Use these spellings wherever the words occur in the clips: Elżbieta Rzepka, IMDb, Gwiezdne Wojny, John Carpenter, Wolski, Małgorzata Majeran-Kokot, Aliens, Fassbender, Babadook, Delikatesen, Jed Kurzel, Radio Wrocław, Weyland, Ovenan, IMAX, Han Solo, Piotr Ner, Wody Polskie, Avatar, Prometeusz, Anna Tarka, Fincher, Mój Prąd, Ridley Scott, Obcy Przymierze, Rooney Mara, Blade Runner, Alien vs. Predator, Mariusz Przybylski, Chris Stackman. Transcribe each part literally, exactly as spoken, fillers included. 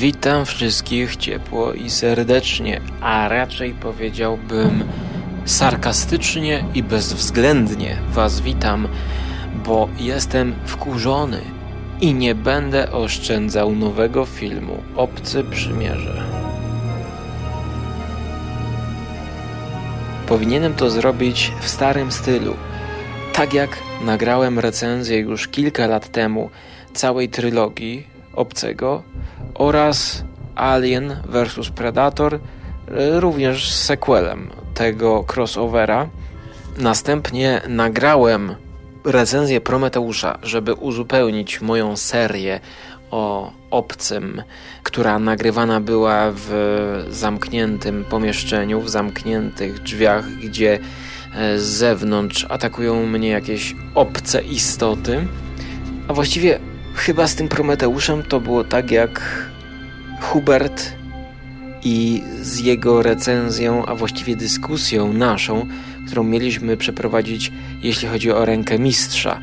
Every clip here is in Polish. Witam wszystkich ciepło i serdecznie, a raczej powiedziałbym sarkastycznie i bezwzględnie was witam, bo jestem wkurzony i nie będę oszczędzał nowego filmu Obcy Przymierze. Powinienem to zrobić w starym stylu, tak jak nagrałem recenzję już kilka lat temu całej trylogii Obcego oraz Alien versus. Predator, również z sequelem tego crossovera. Następnie nagrałem recenzję Prometeusza, żeby uzupełnić moją serię o Obcym, która nagrywana była w zamkniętym pomieszczeniu, w zamkniętych drzwiach, gdzie z zewnątrz atakują mnie jakieś obce istoty. A właściwie chyba z tym Prometeuszem to było tak jak Hubert i z jego recenzją, a właściwie dyskusją naszą, którą mieliśmy przeprowadzić, jeśli chodzi o Rękę Mistrza.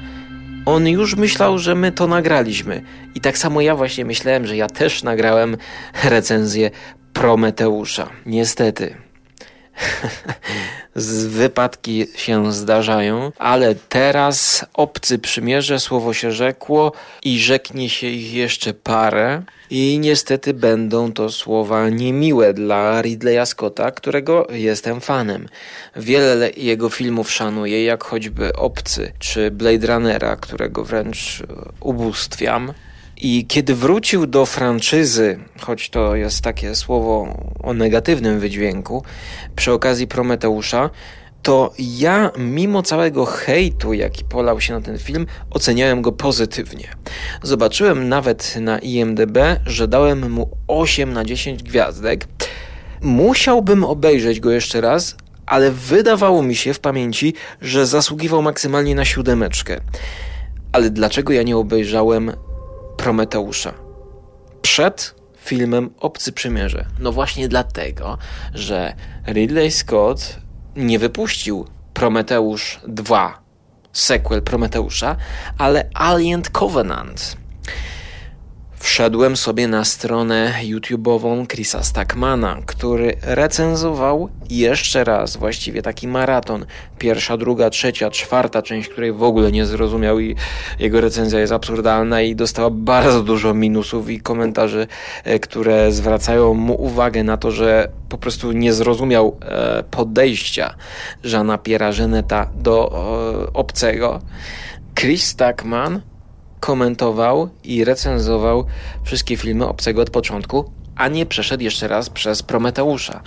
On już myślał, że my to nagraliśmy. I tak samo ja właśnie myślałem, że ja też nagrałem recenzję Prometeusza. Niestety. Wypadki się zdarzają, ale teraz Obcy Przymierze, słowo się rzekło i rzeknie się ich jeszcze parę i niestety będą to słowa niemiłe dla Ridleya Scotta, którego jestem fanem. Wiele jego filmów szanuję, jak choćby Obcy czy Blade Runnera, którego wręcz ubóstwiam. I kiedy wrócił do franczyzy, choć to jest takie słowo o negatywnym wydźwięku, przy okazji Prometeusza, to ja mimo całego hejtu, jaki polał się na ten film, oceniałem go pozytywnie. Zobaczyłem nawet na I M D B, że dałem mu osiem na dziesięć gwiazdek. Musiałbym obejrzeć go jeszcze raz, ale wydawało mi się w pamięci, że zasługiwał maksymalnie na siódemeczkę. Ale dlaczego ja nie obejrzałem Prometeusza przed filmem Obcy Przymierze? No właśnie dlatego, że Ridley Scott nie wypuścił Prometeusz dwa, sequel Prometeusza, ale Alien Covenant. Wszedłem sobie na stronę YouTube'ową Chrisa Stackmana, który recenzował jeszcze raz właściwie taki maraton. Pierwsza, druga, trzecia, czwarta część, której w ogóle nie zrozumiał i jego recenzja jest absurdalna i dostała bardzo dużo minusów i komentarzy, które zwracają mu uwagę na to, że po prostu nie zrozumiał podejścia Jeana-Pierre'a Jeuneta do Obcego. Chris Stackman komentował i recenzował wszystkie filmy Obcego od początku, a nie przeszedł jeszcze raz przez Prometeusza.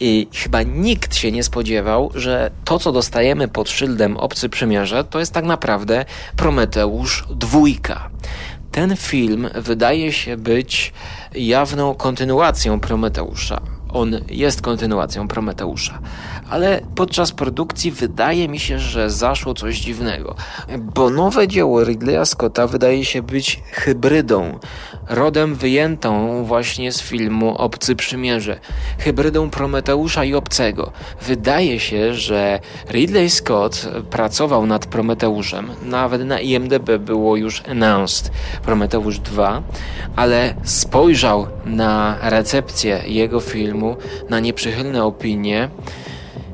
I chyba nikt się nie spodziewał, że to, co dostajemy pod szyldem Obcy Przymierze, to jest tak naprawdę Prometeusz dwójka. Ten film wydaje się być jawną kontynuacją Prometeusza. On jest kontynuacją Prometeusza, ale podczas produkcji wydaje mi się, że zaszło coś dziwnego, bo nowe dzieło Ridleya Scotta wydaje się być hybrydą, rodem wyjętą właśnie z filmu Obcy Przymierze, hybrydą Prometeusza i Obcego. Wydaje się, że Ridley Scott pracował nad Prometeuszem, nawet na I M D B było już announced Prometeusz dwa, ale spojrzał na recepcję jego filmu, na nieprzychylne opinie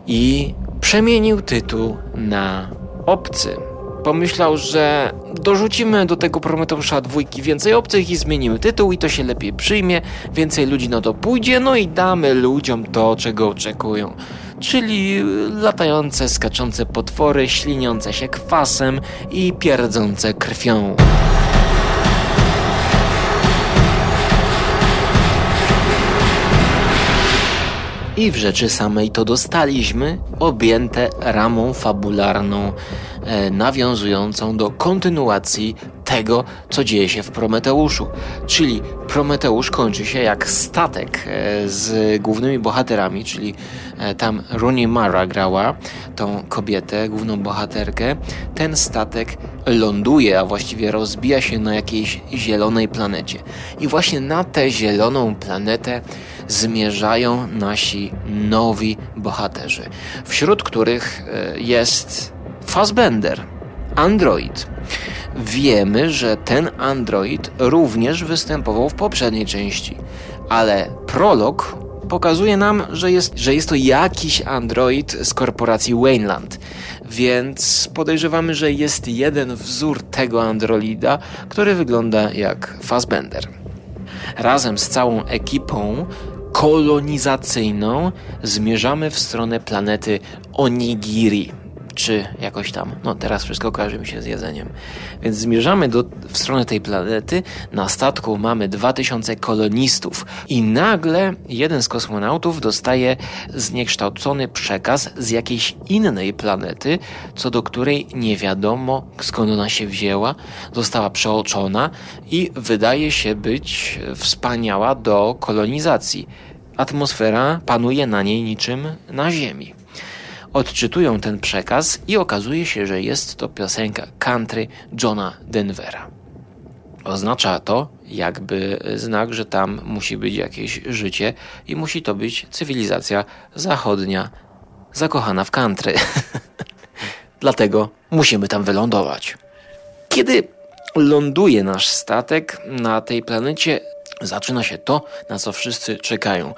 i przemienił tytuł na Obcy. Pomyślał, że dorzucimy do tego Prometeusza dwójki więcej obcych i zmienimy tytuł i to się lepiej przyjmie, więcej ludzi na to pójdzie, no i damy ludziom to, czego oczekują. Czyli latające, skaczące potwory, śliniące się kwasem i pierdzące krwią. I w rzeczy samej to dostaliśmy, objęte ramą fabularną e, nawiązującą do kontynuacji tego, co dzieje się w Prometeuszu. Czyli Prometeusz kończy się jak statek e, z głównymi bohaterami, czyli e, tam Rooney Mara grała tą kobietę, główną bohaterkę. Ten statek ląduje, a właściwie rozbija się na jakiejś zielonej planecie. I właśnie na tę zieloną planetę zmierzają nasi nowi bohaterzy, wśród których jest Fassbender, android. wiemy, że ten android również występował w poprzedniej części, ale prolog pokazuje nam, że jest, że jest to jakiś android z korporacji Weyland, więc podejrzewamy, że jest jeden wzór tego androida, który wygląda jak Fassbender. Razem z całą ekipą kolonizacyjną zmierzamy w stronę planety Onigiri, czy jakoś tam, no teraz wszystko kojarzy mi się z jedzeniem. Więc zmierzamy do, w stronę tej planety, na statku mamy dwa tysiące kolonistów i nagle jeden z kosmonautów dostaje zniekształcony przekaz z jakiejś innej planety, co do której nie wiadomo skąd ona się wzięła, została przeoczona i wydaje się być wspaniała do kolonizacji. Atmosfera panuje na niej niczym na Ziemi. Odczytują ten przekaz i okazuje się, że jest to piosenka country Johna Denvera. Oznacza to jakby znak, że tam musi być jakieś życie i musi to być cywilizacja zachodnia zakochana w country. Dlatego musimy tam wylądować. Kiedy ląduje nasz statek na tej planecie, zaczyna się to, na co wszyscy czekają.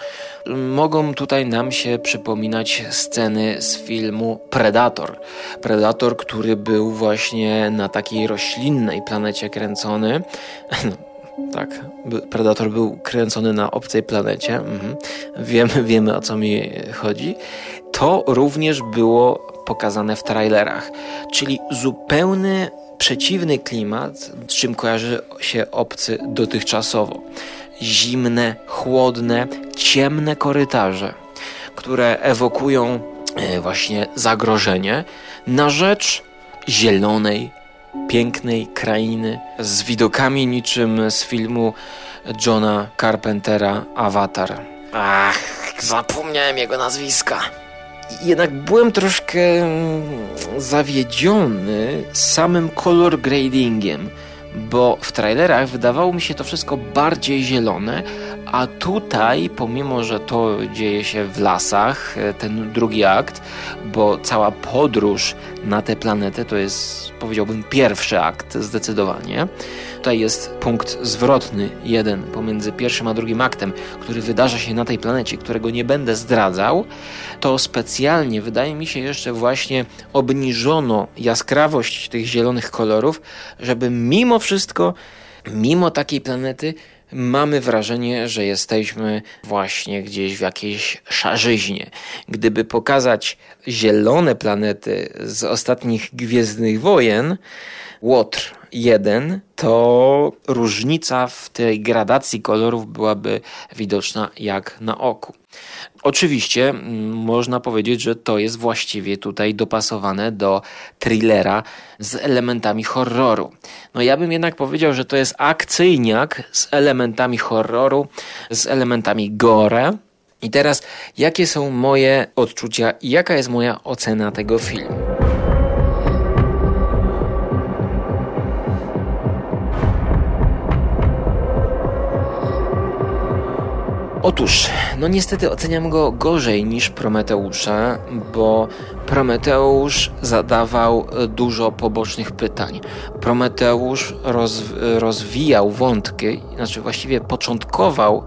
Mogą tutaj nam się przypominać sceny z filmu Predator. Predator, który był właśnie na takiej roślinnej planecie kręcony. Tak, Predator był kręcony na obcej planecie. Mhm. Wiemy, wiemy, o co mi chodzi. To również było pokazane w trailerach. Czyli zupełny przeciwny klimat, z czym kojarzy się Obcy dotychczasowo. Zimne, chłodne, ciemne korytarze, które ewokują właśnie zagrożenie na rzecz zielonej, pięknej krainy z widokami niczym z filmu Johna Carpentera Avatar. Ach, zapomniałem jego nazwiska. Jednak byłem troszkę zawiedziony samym color gradingiem, bo w trailerach wydawało mi się to wszystko bardziej zielone, a tutaj, pomimo że to dzieje się w lasach, ten drugi akt, bo cała podróż na tę planetę to jest, powiedziałbym, pierwszy akt zdecydowanie. Tutaj jest punkt zwrotny, jeden pomiędzy pierwszym a drugim aktem, który wydarza się na tej planecie, którego nie będę zdradzał. To specjalnie, wydaje mi się, jeszcze właśnie obniżono jaskrawość tych zielonych kolorów, żeby mimo wszystko, mimo takiej planety, mamy wrażenie, że jesteśmy właśnie gdzieś w jakiejś szarzyźnie. Gdyby pokazać zielone planety z ostatnich Gwiezdnych Wojen, Łotr jeden, to różnica w tej gradacji kolorów byłaby widoczna jak na oku. Oczywiście można powiedzieć, że to jest właściwie tutaj dopasowane do thrillera z elementami horroru. No ja bym jednak powiedział, że to jest akcyjniak z elementami horroru, z elementami gore. I teraz jakie są moje odczucia i jaka jest moja ocena tego filmu? Otóż, no niestety oceniam go gorzej niż Prometeusza, bo Prometeusz zadawał dużo pobocznych pytań. Prometeusz roz, rozwijał wątki, znaczy właściwie początkował,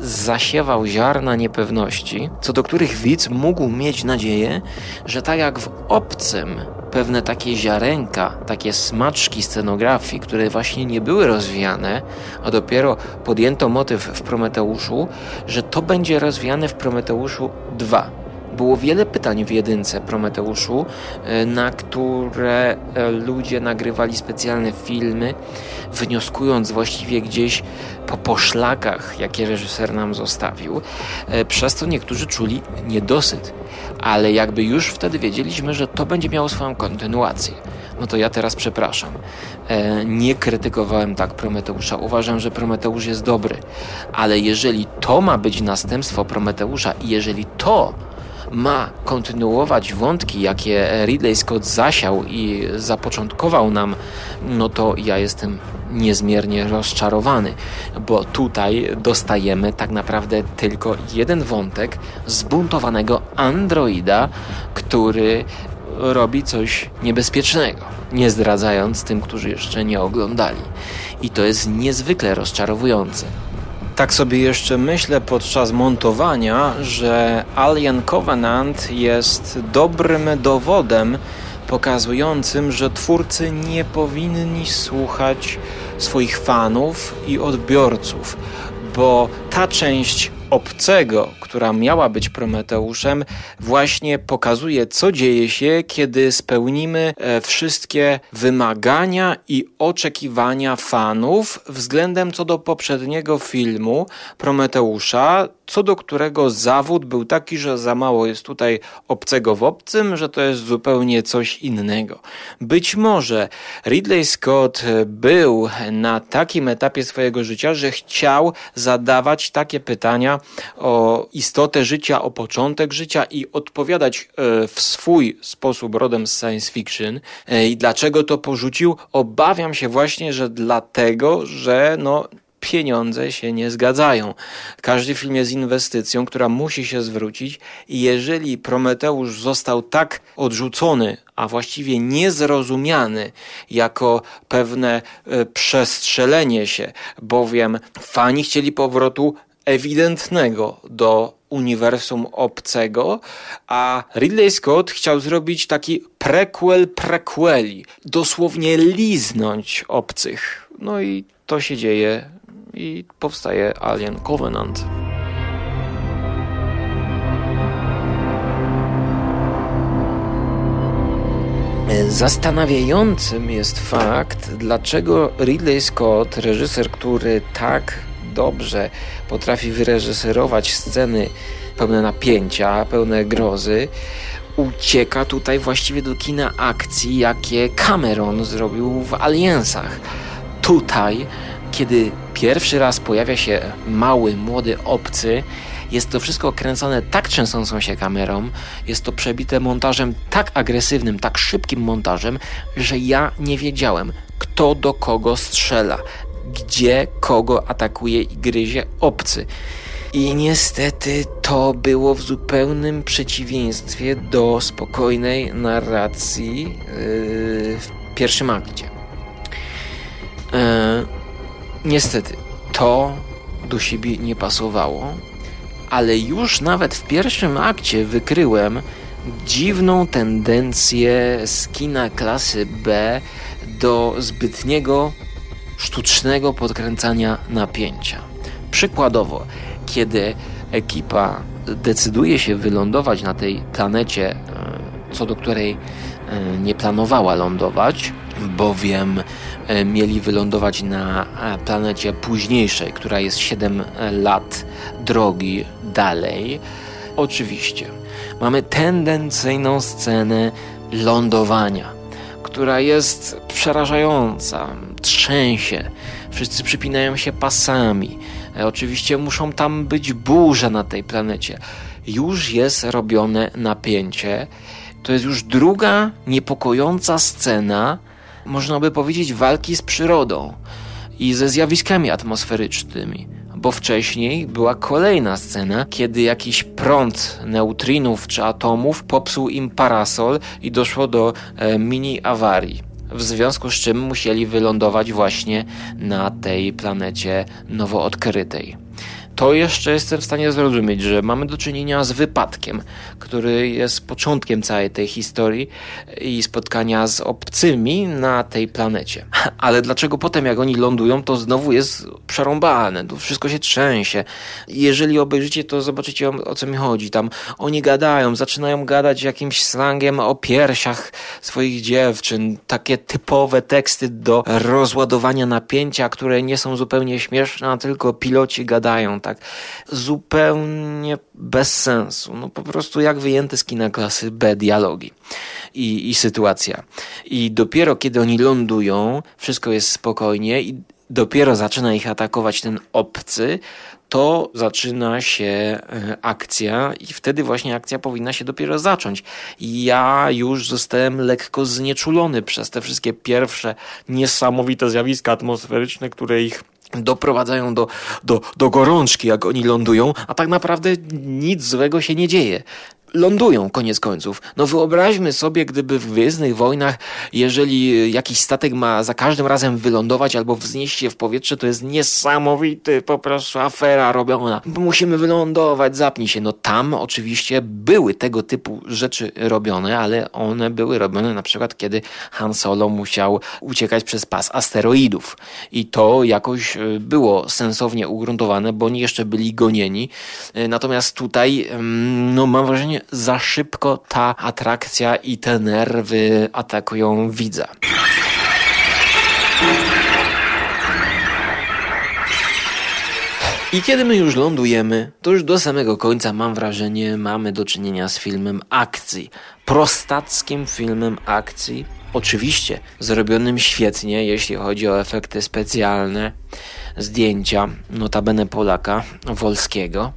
zasiewał ziarna niepewności, co do których widz mógł mieć nadzieję, że tak jak w Obcym pewne takie ziarenka, takie smaczki scenografii, które właśnie nie były rozwijane, a dopiero podjęto motyw w Prometeuszu, że to będzie rozwijane w Prometeuszu dwa. Było wiele pytań w jedynce Prometeuszu, na które ludzie nagrywali specjalne filmy, wnioskując właściwie gdzieś po poszlakach, jakie reżyser nam zostawił. Przez to niektórzy czuli niedosyt, ale jakby już wtedy wiedzieliśmy, że to będzie miało swoją kontynuację. No to ja teraz przepraszam. Nie krytykowałem tak Prometeusza. Uważam, że Prometeusz jest dobry, ale jeżeli to ma być następstwo Prometeusza i jeżeli to ma kontynuować wątki, jakie Ridley Scott zasiał i zapoczątkował nam, no to ja jestem niezmiernie rozczarowany, bo tutaj dostajemy tak naprawdę tylko jeden wątek zbuntowanego androida, który robi coś niebezpiecznego. nie zdradzając tym, którzy jeszcze nie oglądali. I to jest niezwykle rozczarowujące. Tak sobie jeszcze myślę podczas montowania, że Alien Covenant jest dobrym dowodem pokazującym, że twórcy nie powinni słuchać swoich fanów i odbiorców, bo ta część obcego, która miała być Prometeuszem, właśnie pokazuje, co dzieje się, kiedy spełnimy wszystkie wymagania i oczekiwania fanów względem co do poprzedniego filmu Prometeusza, co do którego zawód był taki, że za mało jest tutaj obcego w obcym, że to jest zupełnie coś innego. Być może Ridley Scott był na takim etapie swojego życia, że chciał zadawać takie pytania o istotę życia, o początek życia i odpowiadać w swój sposób rodem z science fiction. I dlaczego to porzucił? Obawiam się właśnie, że dlatego, że no... pieniądze się nie zgadzają. Każdy film jest inwestycją, która musi się zwrócić i jeżeli Prometeusz został tak odrzucony, a właściwie niezrozumiany jako pewne y, przestrzelenie się, bowiem fani chcieli powrotu ewidentnego do uniwersum obcego, a Ridley Scott chciał zrobić taki prequel prequeli, dosłownie liznąć obcych. No i to się dzieje i powstaje Alien Covenant. Zastanawiającym jest fakt, dlaczego Ridley Scott, reżyser, który tak dobrze potrafi wyreżyserować sceny pełne napięcia, pełne grozy, ucieka tutaj właściwie do kina akcji, jakie Cameron zrobił w Aliensach. Tutaj, kiedy pierwszy raz pojawia się mały, młody obcy, jest to wszystko kręcone tak trzęsącą się kamerą, jest to przebite montażem tak agresywnym, tak szybkim montażem, że ja nie wiedziałem, kto do kogo strzela, gdzie kogo atakuje i gryzie obcy. I niestety to było w zupełnym przeciwieństwie do spokojnej narracji yy, w pierwszym akcie. Eee, niestety to do siebie nie pasowało, ale już nawet w pierwszym akcie wykryłem dziwną tendencję z kina klasy B do zbytniego sztucznego podkręcania napięcia. Przykładowo, kiedy ekipa decyduje się wylądować na tej planecie, co do której nie planowała lądować, bowiem mieli wylądować na planecie późniejszej, która jest siedem lat drogi dalej. Oczywiście mamy tendencyjną scenę lądowania, która jest przerażająca, trzęsie, wszyscy przypinają się pasami, oczywiście muszą tam być burze na tej planecie. Już jest robione napięcie, to jest już druga niepokojąca scena, można by powiedzieć, walki z przyrodą i ze zjawiskami atmosferycznymi, bo wcześniej była kolejna scena, kiedy jakiś prąd neutrinów czy atomów popsuł im parasol i doszło do e, mini awarii, w związku z czym musieli wylądować właśnie na tej planecie nowo odkrytej. To jeszcze jestem w stanie zrozumieć, że mamy do czynienia z wypadkiem, który jest początkiem całej tej historii i spotkania z obcymi na tej planecie. Ale dlaczego potem, jak oni lądują, to znowu jest przerąbane, to wszystko się trzęsie. Jeżeli obejrzycie, to zobaczycie, o co mi chodzi. Tam oni gadają, zaczynają gadać jakimś slangiem o piersiach swoich dziewczyn. Takie typowe teksty do rozładowania napięcia, które nie są zupełnie śmieszne, a tylko piloci gadają. Tak, zupełnie bez sensu, no po prostu jak wyjęte z kina klasy B dialogi i, i sytuacja. I dopiero kiedy oni lądują, wszystko jest spokojnie i dopiero zaczyna ich atakować ten obcy, to zaczyna się akcja i wtedy właśnie akcja powinna się dopiero zacząć. Ja już zostałem lekko znieczulony przez te wszystkie pierwsze niesamowite zjawiska atmosferyczne, które ich doprowadzają do, do, do gorączki, jak oni lądują, a tak naprawdę nic złego się nie dzieje. lądują koniec końców. No wyobraźmy sobie, gdyby w Gwiezdnych Wojnach, jeżeli jakiś statek ma za każdym razem wylądować albo wznieść się w powietrze, to jest niesamowity po prostu afera robiona. Musimy wylądować, zapnij się. No tam oczywiście były tego typu rzeczy robione, ale one były robione na przykład, kiedy Han Solo musiał uciekać przez pas asteroidów. I to jakoś było sensownie ugruntowane, bo oni jeszcze byli gonieni. Natomiast tutaj, no mam wrażenie, za szybko ta atrakcja i te nerwy atakują widza. I kiedy my już lądujemy, to już do samego końca, mam wrażenie, mamy do czynienia z filmem akcji. Prostackim filmem akcji. Oczywiście zrobionym świetnie, jeśli chodzi o efekty specjalne. Zdjęcia, notabene Polaka, Wolskiego.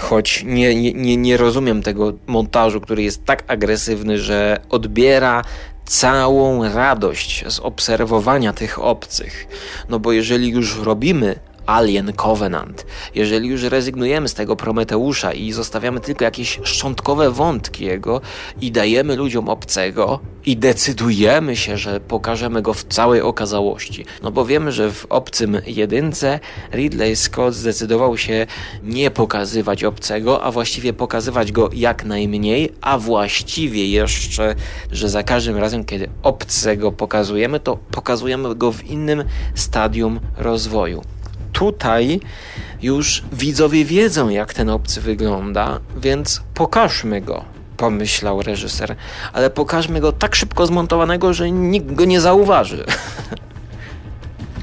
Choć nie, nie, nie rozumiem tego montażu, który jest tak agresywny, że odbiera całą radość z obserwowania tych obcych. No bo jeżeli już robimy Alien Covenant, jeżeli już rezygnujemy z tego Prometeusza i zostawiamy tylko jakieś szczątkowe wątki jego i dajemy ludziom obcego i decydujemy się, że pokażemy go w całej okazałości. No bo wiemy, że w Obcym jedynce Ridley Scott zdecydował się nie pokazywać obcego, a właściwie pokazywać go jak najmniej, a właściwie jeszcze, że za każdym razem, kiedy obcego pokazujemy, to pokazujemy go w innym stadium rozwoju. Tutaj już widzowie wiedzą, jak ten obcy wygląda, więc pokażmy go, pomyślał reżyser, ale pokażmy go tak szybko zmontowanego, że nikt go nie zauważy.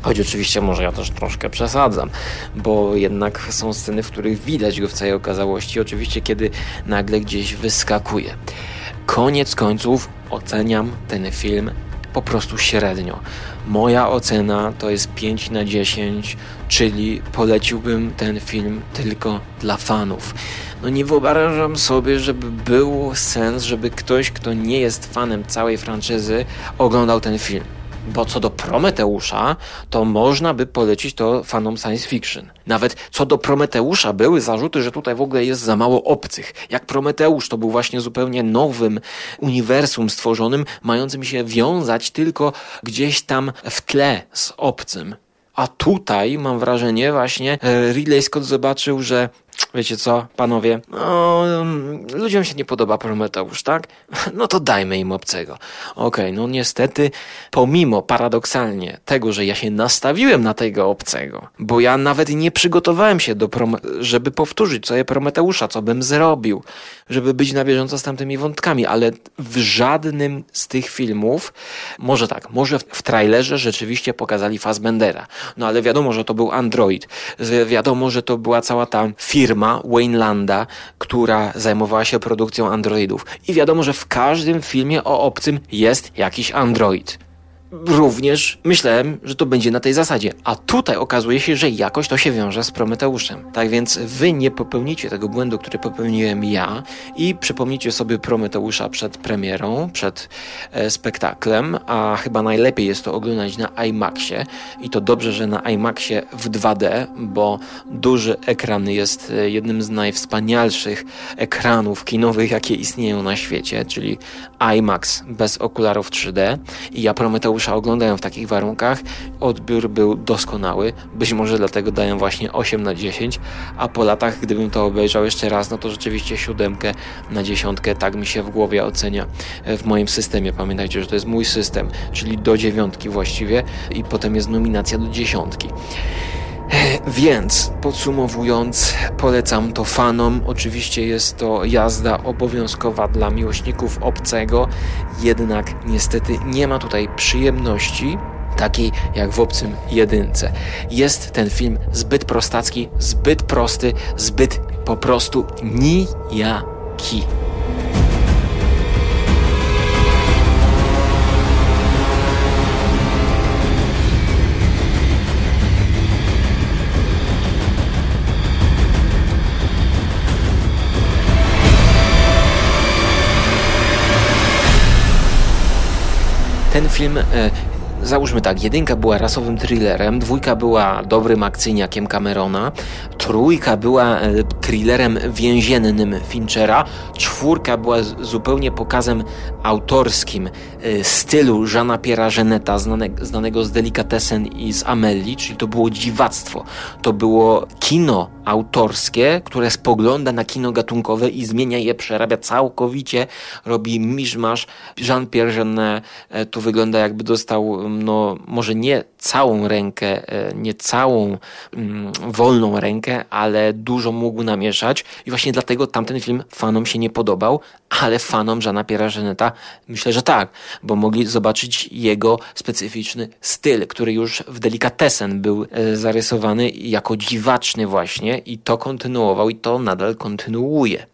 Choć oczywiście może ja też troszkę przesadzam, bo jednak są sceny, w których widać go w całej okazałości, oczywiście kiedy nagle gdzieś wyskakuje. Koniec końców oceniam ten film po prostu średnio. Moja ocena to jest pięć na dziesięć, czyli poleciłbym ten film tylko dla fanów. No nie wyobrażam sobie, żeby był sens, żeby ktoś, kto nie jest fanem całej franczyzy, oglądał ten film. Bo co do Prometeusza, to można by polecić to fanom science fiction. Nawet co do Prometeusza były zarzuty, że tutaj w ogóle jest za mało obcych. Jak Prometeusz to był właśnie zupełnie nowym uniwersum stworzonym, mającym się wiązać tylko gdzieś tam w tle z obcym. A tutaj mam wrażenie właśnie Ridley Scott zobaczył, że wiecie co, panowie, no, ludziom się nie podoba Prometeusz, tak? No to dajmy im obcego. Okej, okay, no niestety, pomimo paradoksalnie tego, że ja się nastawiłem na tego obcego, bo ja nawet nie przygotowałem się, do Prome- żeby powtórzyć sobie Prometeusza, co bym zrobił, żeby być na bieżąco z tamtymi wątkami, ale w żadnym z tych filmów, może tak, może w, w trailerze rzeczywiście pokazali Fassbendera, no ale wiadomo, że to był android, wiadomo, że to była cała ta firma Weylanda, która zajmowała się produkcją androidów. I wiadomo, że w każdym filmie o obcym jest jakiś android. Również myślałem, że to będzie na tej zasadzie. A tutaj okazuje się, że jakoś to się wiąże z Prometeuszem. Tak więc wy nie popełnicie tego błędu, który popełniłem ja i przypomnijcie sobie Prometeusza przed premierą, przed e, spektaklem, a chyba najlepiej jest to oglądać na IMAXie i to dobrze, że na IMAXie w dwa D, bo duży ekran jest jednym z najwspanialszych ekranów kinowych, jakie istnieją na świecie, czyli IMAX bez okularów trzy D i ja Prometeusza oglądają w takich warunkach. Odbiór był doskonały. Być może dlatego daję właśnie osiem na dziesięć, a po latach, gdybym to obejrzał jeszcze raz, no to rzeczywiście siódemkę na dziesiątkę, tak mi się w głowie ocenia w moim systemie. Pamiętajcie, że to jest mój system, czyli do dziewiątki właściwie i potem jest nominacja do dziesiątki. Więc podsumowując, polecam to fanom. Oczywiście jest to jazda obowiązkowa dla miłośników obcego, jednak niestety nie ma tutaj przyjemności takiej jak w Obcym jedynce. Jest ten film zbyt prostacki, zbyt prosty, zbyt po prostu nijaki. Ten film załóżmy tak, jedynka była rasowym thrillerem, dwójka była dobrym akcyjniakiem Camerona, trójka była thrillerem więziennym Finchera, czwórka była zupełnie pokazem autorskim stylu Jeana-Pierre'a Jeuneta, znanego z Delikatesen i z Amelii, czyli to było dziwactwo. To było kino autorskie, które spogląda na kino gatunkowe i zmienia je, przerabia całkowicie, robi miszmasz. Jean-Pierre Jeunet tu wygląda, jakby dostał, no może nie całą rękę, nie całą mm, wolną rękę, ale dużo mógł namieszać i właśnie dlatego tamten film fanom się nie podobał, ale fanom Jeana-Pierre'a Jeuneta myślę, że tak, bo mogli zobaczyć jego specyficzny styl, który już w Delikatesen był zarysowany jako dziwaczny właśnie i to kontynuował i to nadal kontynuuje.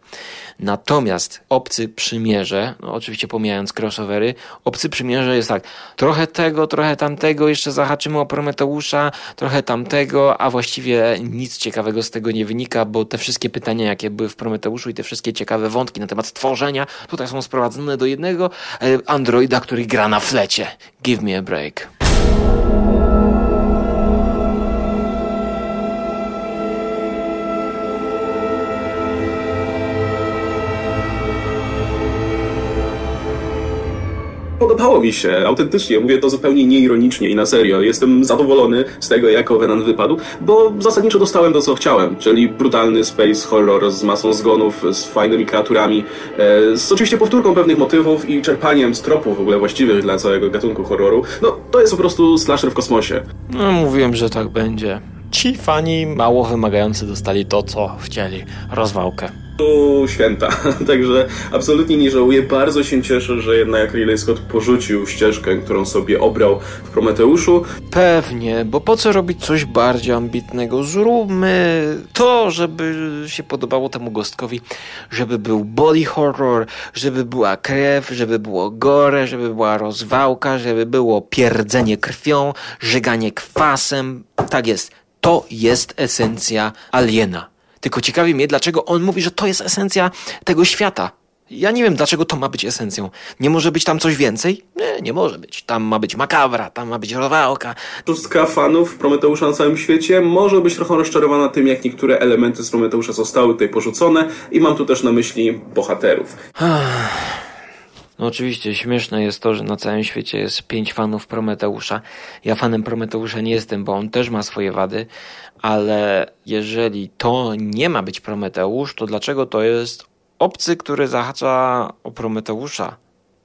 Natomiast Obcy Przymierze, no oczywiście pomijając crossovery, Obcy Przymierze jest tak, trochę tego, trochę tamtego, jeszcze zahaczymy o Prometeusza, trochę tamtego, a właściwie nic ciekawego z tego nie wynika, bo te wszystkie pytania, jakie były w Prometeuszu i te wszystkie ciekawe wątki na temat tworzenia, tutaj są sprowadzone do jednego androida, który gra na flecie. Give me a break. Podobało mi się, autentycznie, mówię to zupełnie nieironicznie i na serio. Jestem zadowolony z tego, jak Ovenan wypadł, bo zasadniczo dostałem to, co chciałem, czyli brutalny space horror z masą zgonów, z fajnymi kreaturami, e, z oczywiście powtórką pewnych motywów i czerpaniem z tropów w ogóle właściwych dla całego gatunku horroru. No, to jest po prostu slasher w kosmosie. No, mówiłem, że tak będzie. Ci fani mało wymagający dostali to, co chcieli. Rozwałkę. Święta, także absolutnie nie żałuję, bardzo się cieszę, że jednak Ridley Scott porzucił ścieżkę, którą sobie obrał w Prometeuszu. Pewnie, bo po co robić coś bardziej ambitnego? Zróbmy to, żeby się podobało temu gostkowi, żeby był body horror, żeby była krew, żeby było gore, żeby była rozwałka, żeby było pierdzenie krwią, żyganie kwasem, tak jest, to jest esencja Aliena. Tylko ciekawi mnie, dlaczego on mówi, że to jest esencja tego świata. Ja nie wiem, dlaczego to ma być esencją. Nie może być tam coś więcej? Nie, nie może być. Tam ma być makabra, tam ma być rozwałka. Szóstka fanów Prometeusza na całym świecie może być trochę rozczarowana tym, jak niektóre elementy z Prometeusza zostały tutaj porzucone i mam tu też na myśli bohaterów. No oczywiście śmieszne jest to, że na całym świecie jest pięć fanów Prometeusza. Ja fanem Prometeusza nie jestem, bo on też ma swoje wady, ale jeżeli to nie ma być Prometeusz, to dlaczego to jest obcy, który zahacza o Prometeusza?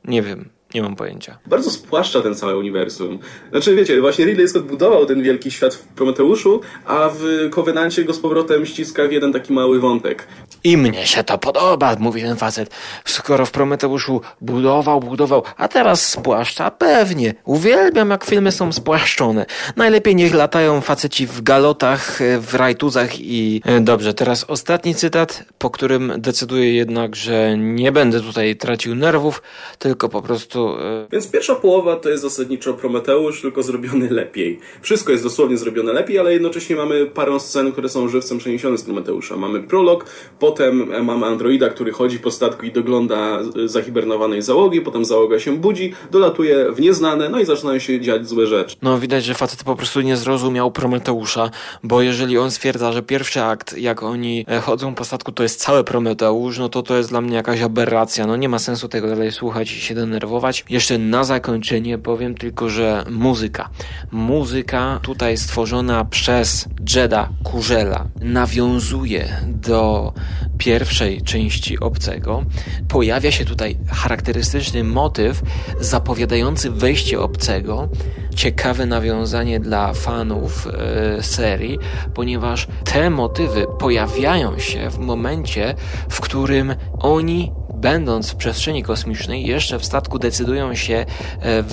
Nie wiem. Nie mam pojęcia. Bardzo spłaszcza ten cały uniwersum. Znaczy, wiecie, właśnie Ridley Scott budował ten wielki świat w Prometeuszu, a w Covenancie go z powrotem ściska w jeden taki mały wątek. I mnie się to podoba, mówi ten facet. Skoro w Prometeuszu budował, budował, a teraz spłaszcza, pewnie. Uwielbiam, jak filmy są spłaszczone. Najlepiej niech latają faceci w galotach, w rajtuzach i... Dobrze, teraz ostatni cytat, po którym decyduję jednak, że nie będę tutaj tracił nerwów, tylko po prostu... Więc pierwsza połowa to jest zasadniczo Prometeusz, tylko zrobiony lepiej. Wszystko jest dosłownie zrobione lepiej, ale jednocześnie mamy parę scen, które są żywcem przeniesione z Prometeusza. Mamy prolog, potem mamy androida, który chodzi po statku i dogląda zahibernowanej załogi, potem załoga się budzi, dolatuje w nieznane, no i zaczynają się dziać złe rzeczy. No widać, że facet po prostu nie zrozumiał Prometeusza, bo jeżeli on stwierdza, że pierwszy akt, jak oni chodzą po statku, to jest cały Prometeusz, no to to jest dla mnie jakaś aberracja. No nie ma sensu tego dalej słuchać i się denerwować. Jeszcze na zakończenie powiem tylko, że muzyka. Muzyka tutaj stworzona przez Jeda Kurzela nawiązuje do pierwszej części Obcego. Pojawia się tutaj charakterystyczny motyw zapowiadający wejście Obcego. Ciekawe nawiązanie dla fanów yy, serii, ponieważ te motywy pojawiają się w momencie, w którym oni, będąc w przestrzeni kosmicznej, jeszcze w statku decydują się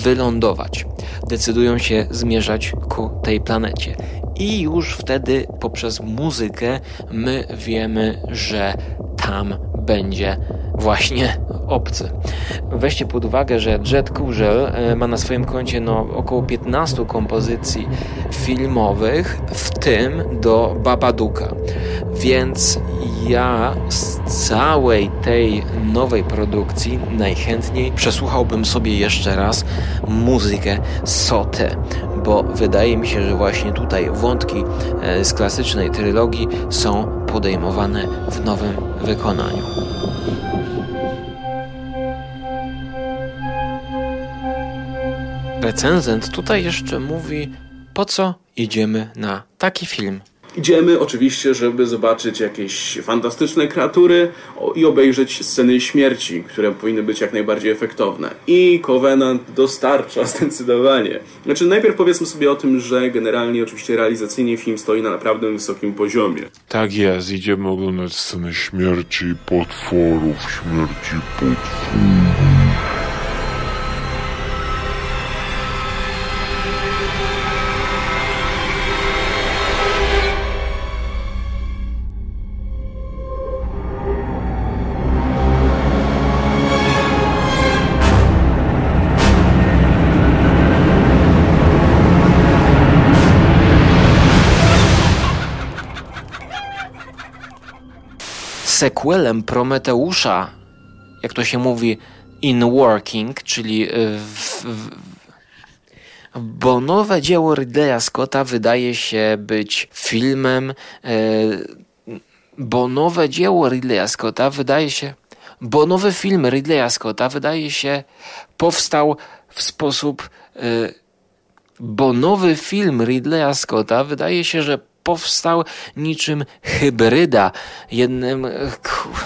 wylądować. Decydują się zmierzać ku tej planecie. I już wtedy poprzez muzykę my wiemy, że tam będzie właśnie obcy. Weźcie pod uwagę, że Jed Kurzel ma na swoim koncie no, około piętnastu kompozycji filmowych, w tym do Babadooka. Więc ja z całej tej nowej produkcji najchętniej przesłuchałbym sobie jeszcze raz muzykę Sotę, bo wydaje mi się, że właśnie tutaj wątki z klasycznej trylogii są podejmowane w nowym wykonaniu. Recenzent tutaj jeszcze mówi, po co idziemy na taki film. Idziemy oczywiście, żeby zobaczyć jakieś fantastyczne kreatury i obejrzeć sceny śmierci, które powinny być jak najbardziej efektowne. I Covenant dostarcza zdecydowanie. Znaczy najpierw powiedzmy sobie o tym, że generalnie oczywiście realizacyjnie film stoi na naprawdę wysokim poziomie. Tak jest, idziemy oglądać sceny śmierci potworów, śmierci potworów. Sequelem Prometeusza, jak to się mówi, in working, czyli w, w, bo nowe dzieło Ridleya Scotta wydaje się być filmem, e, bo nowe dzieło Ridleya Scotta wydaje się, bo nowy film Ridleya Scotta wydaje się powstał w sposób, e, bo nowy film Ridleya Scotta wydaje się, że powstał niczym hybryda, jednym, kur...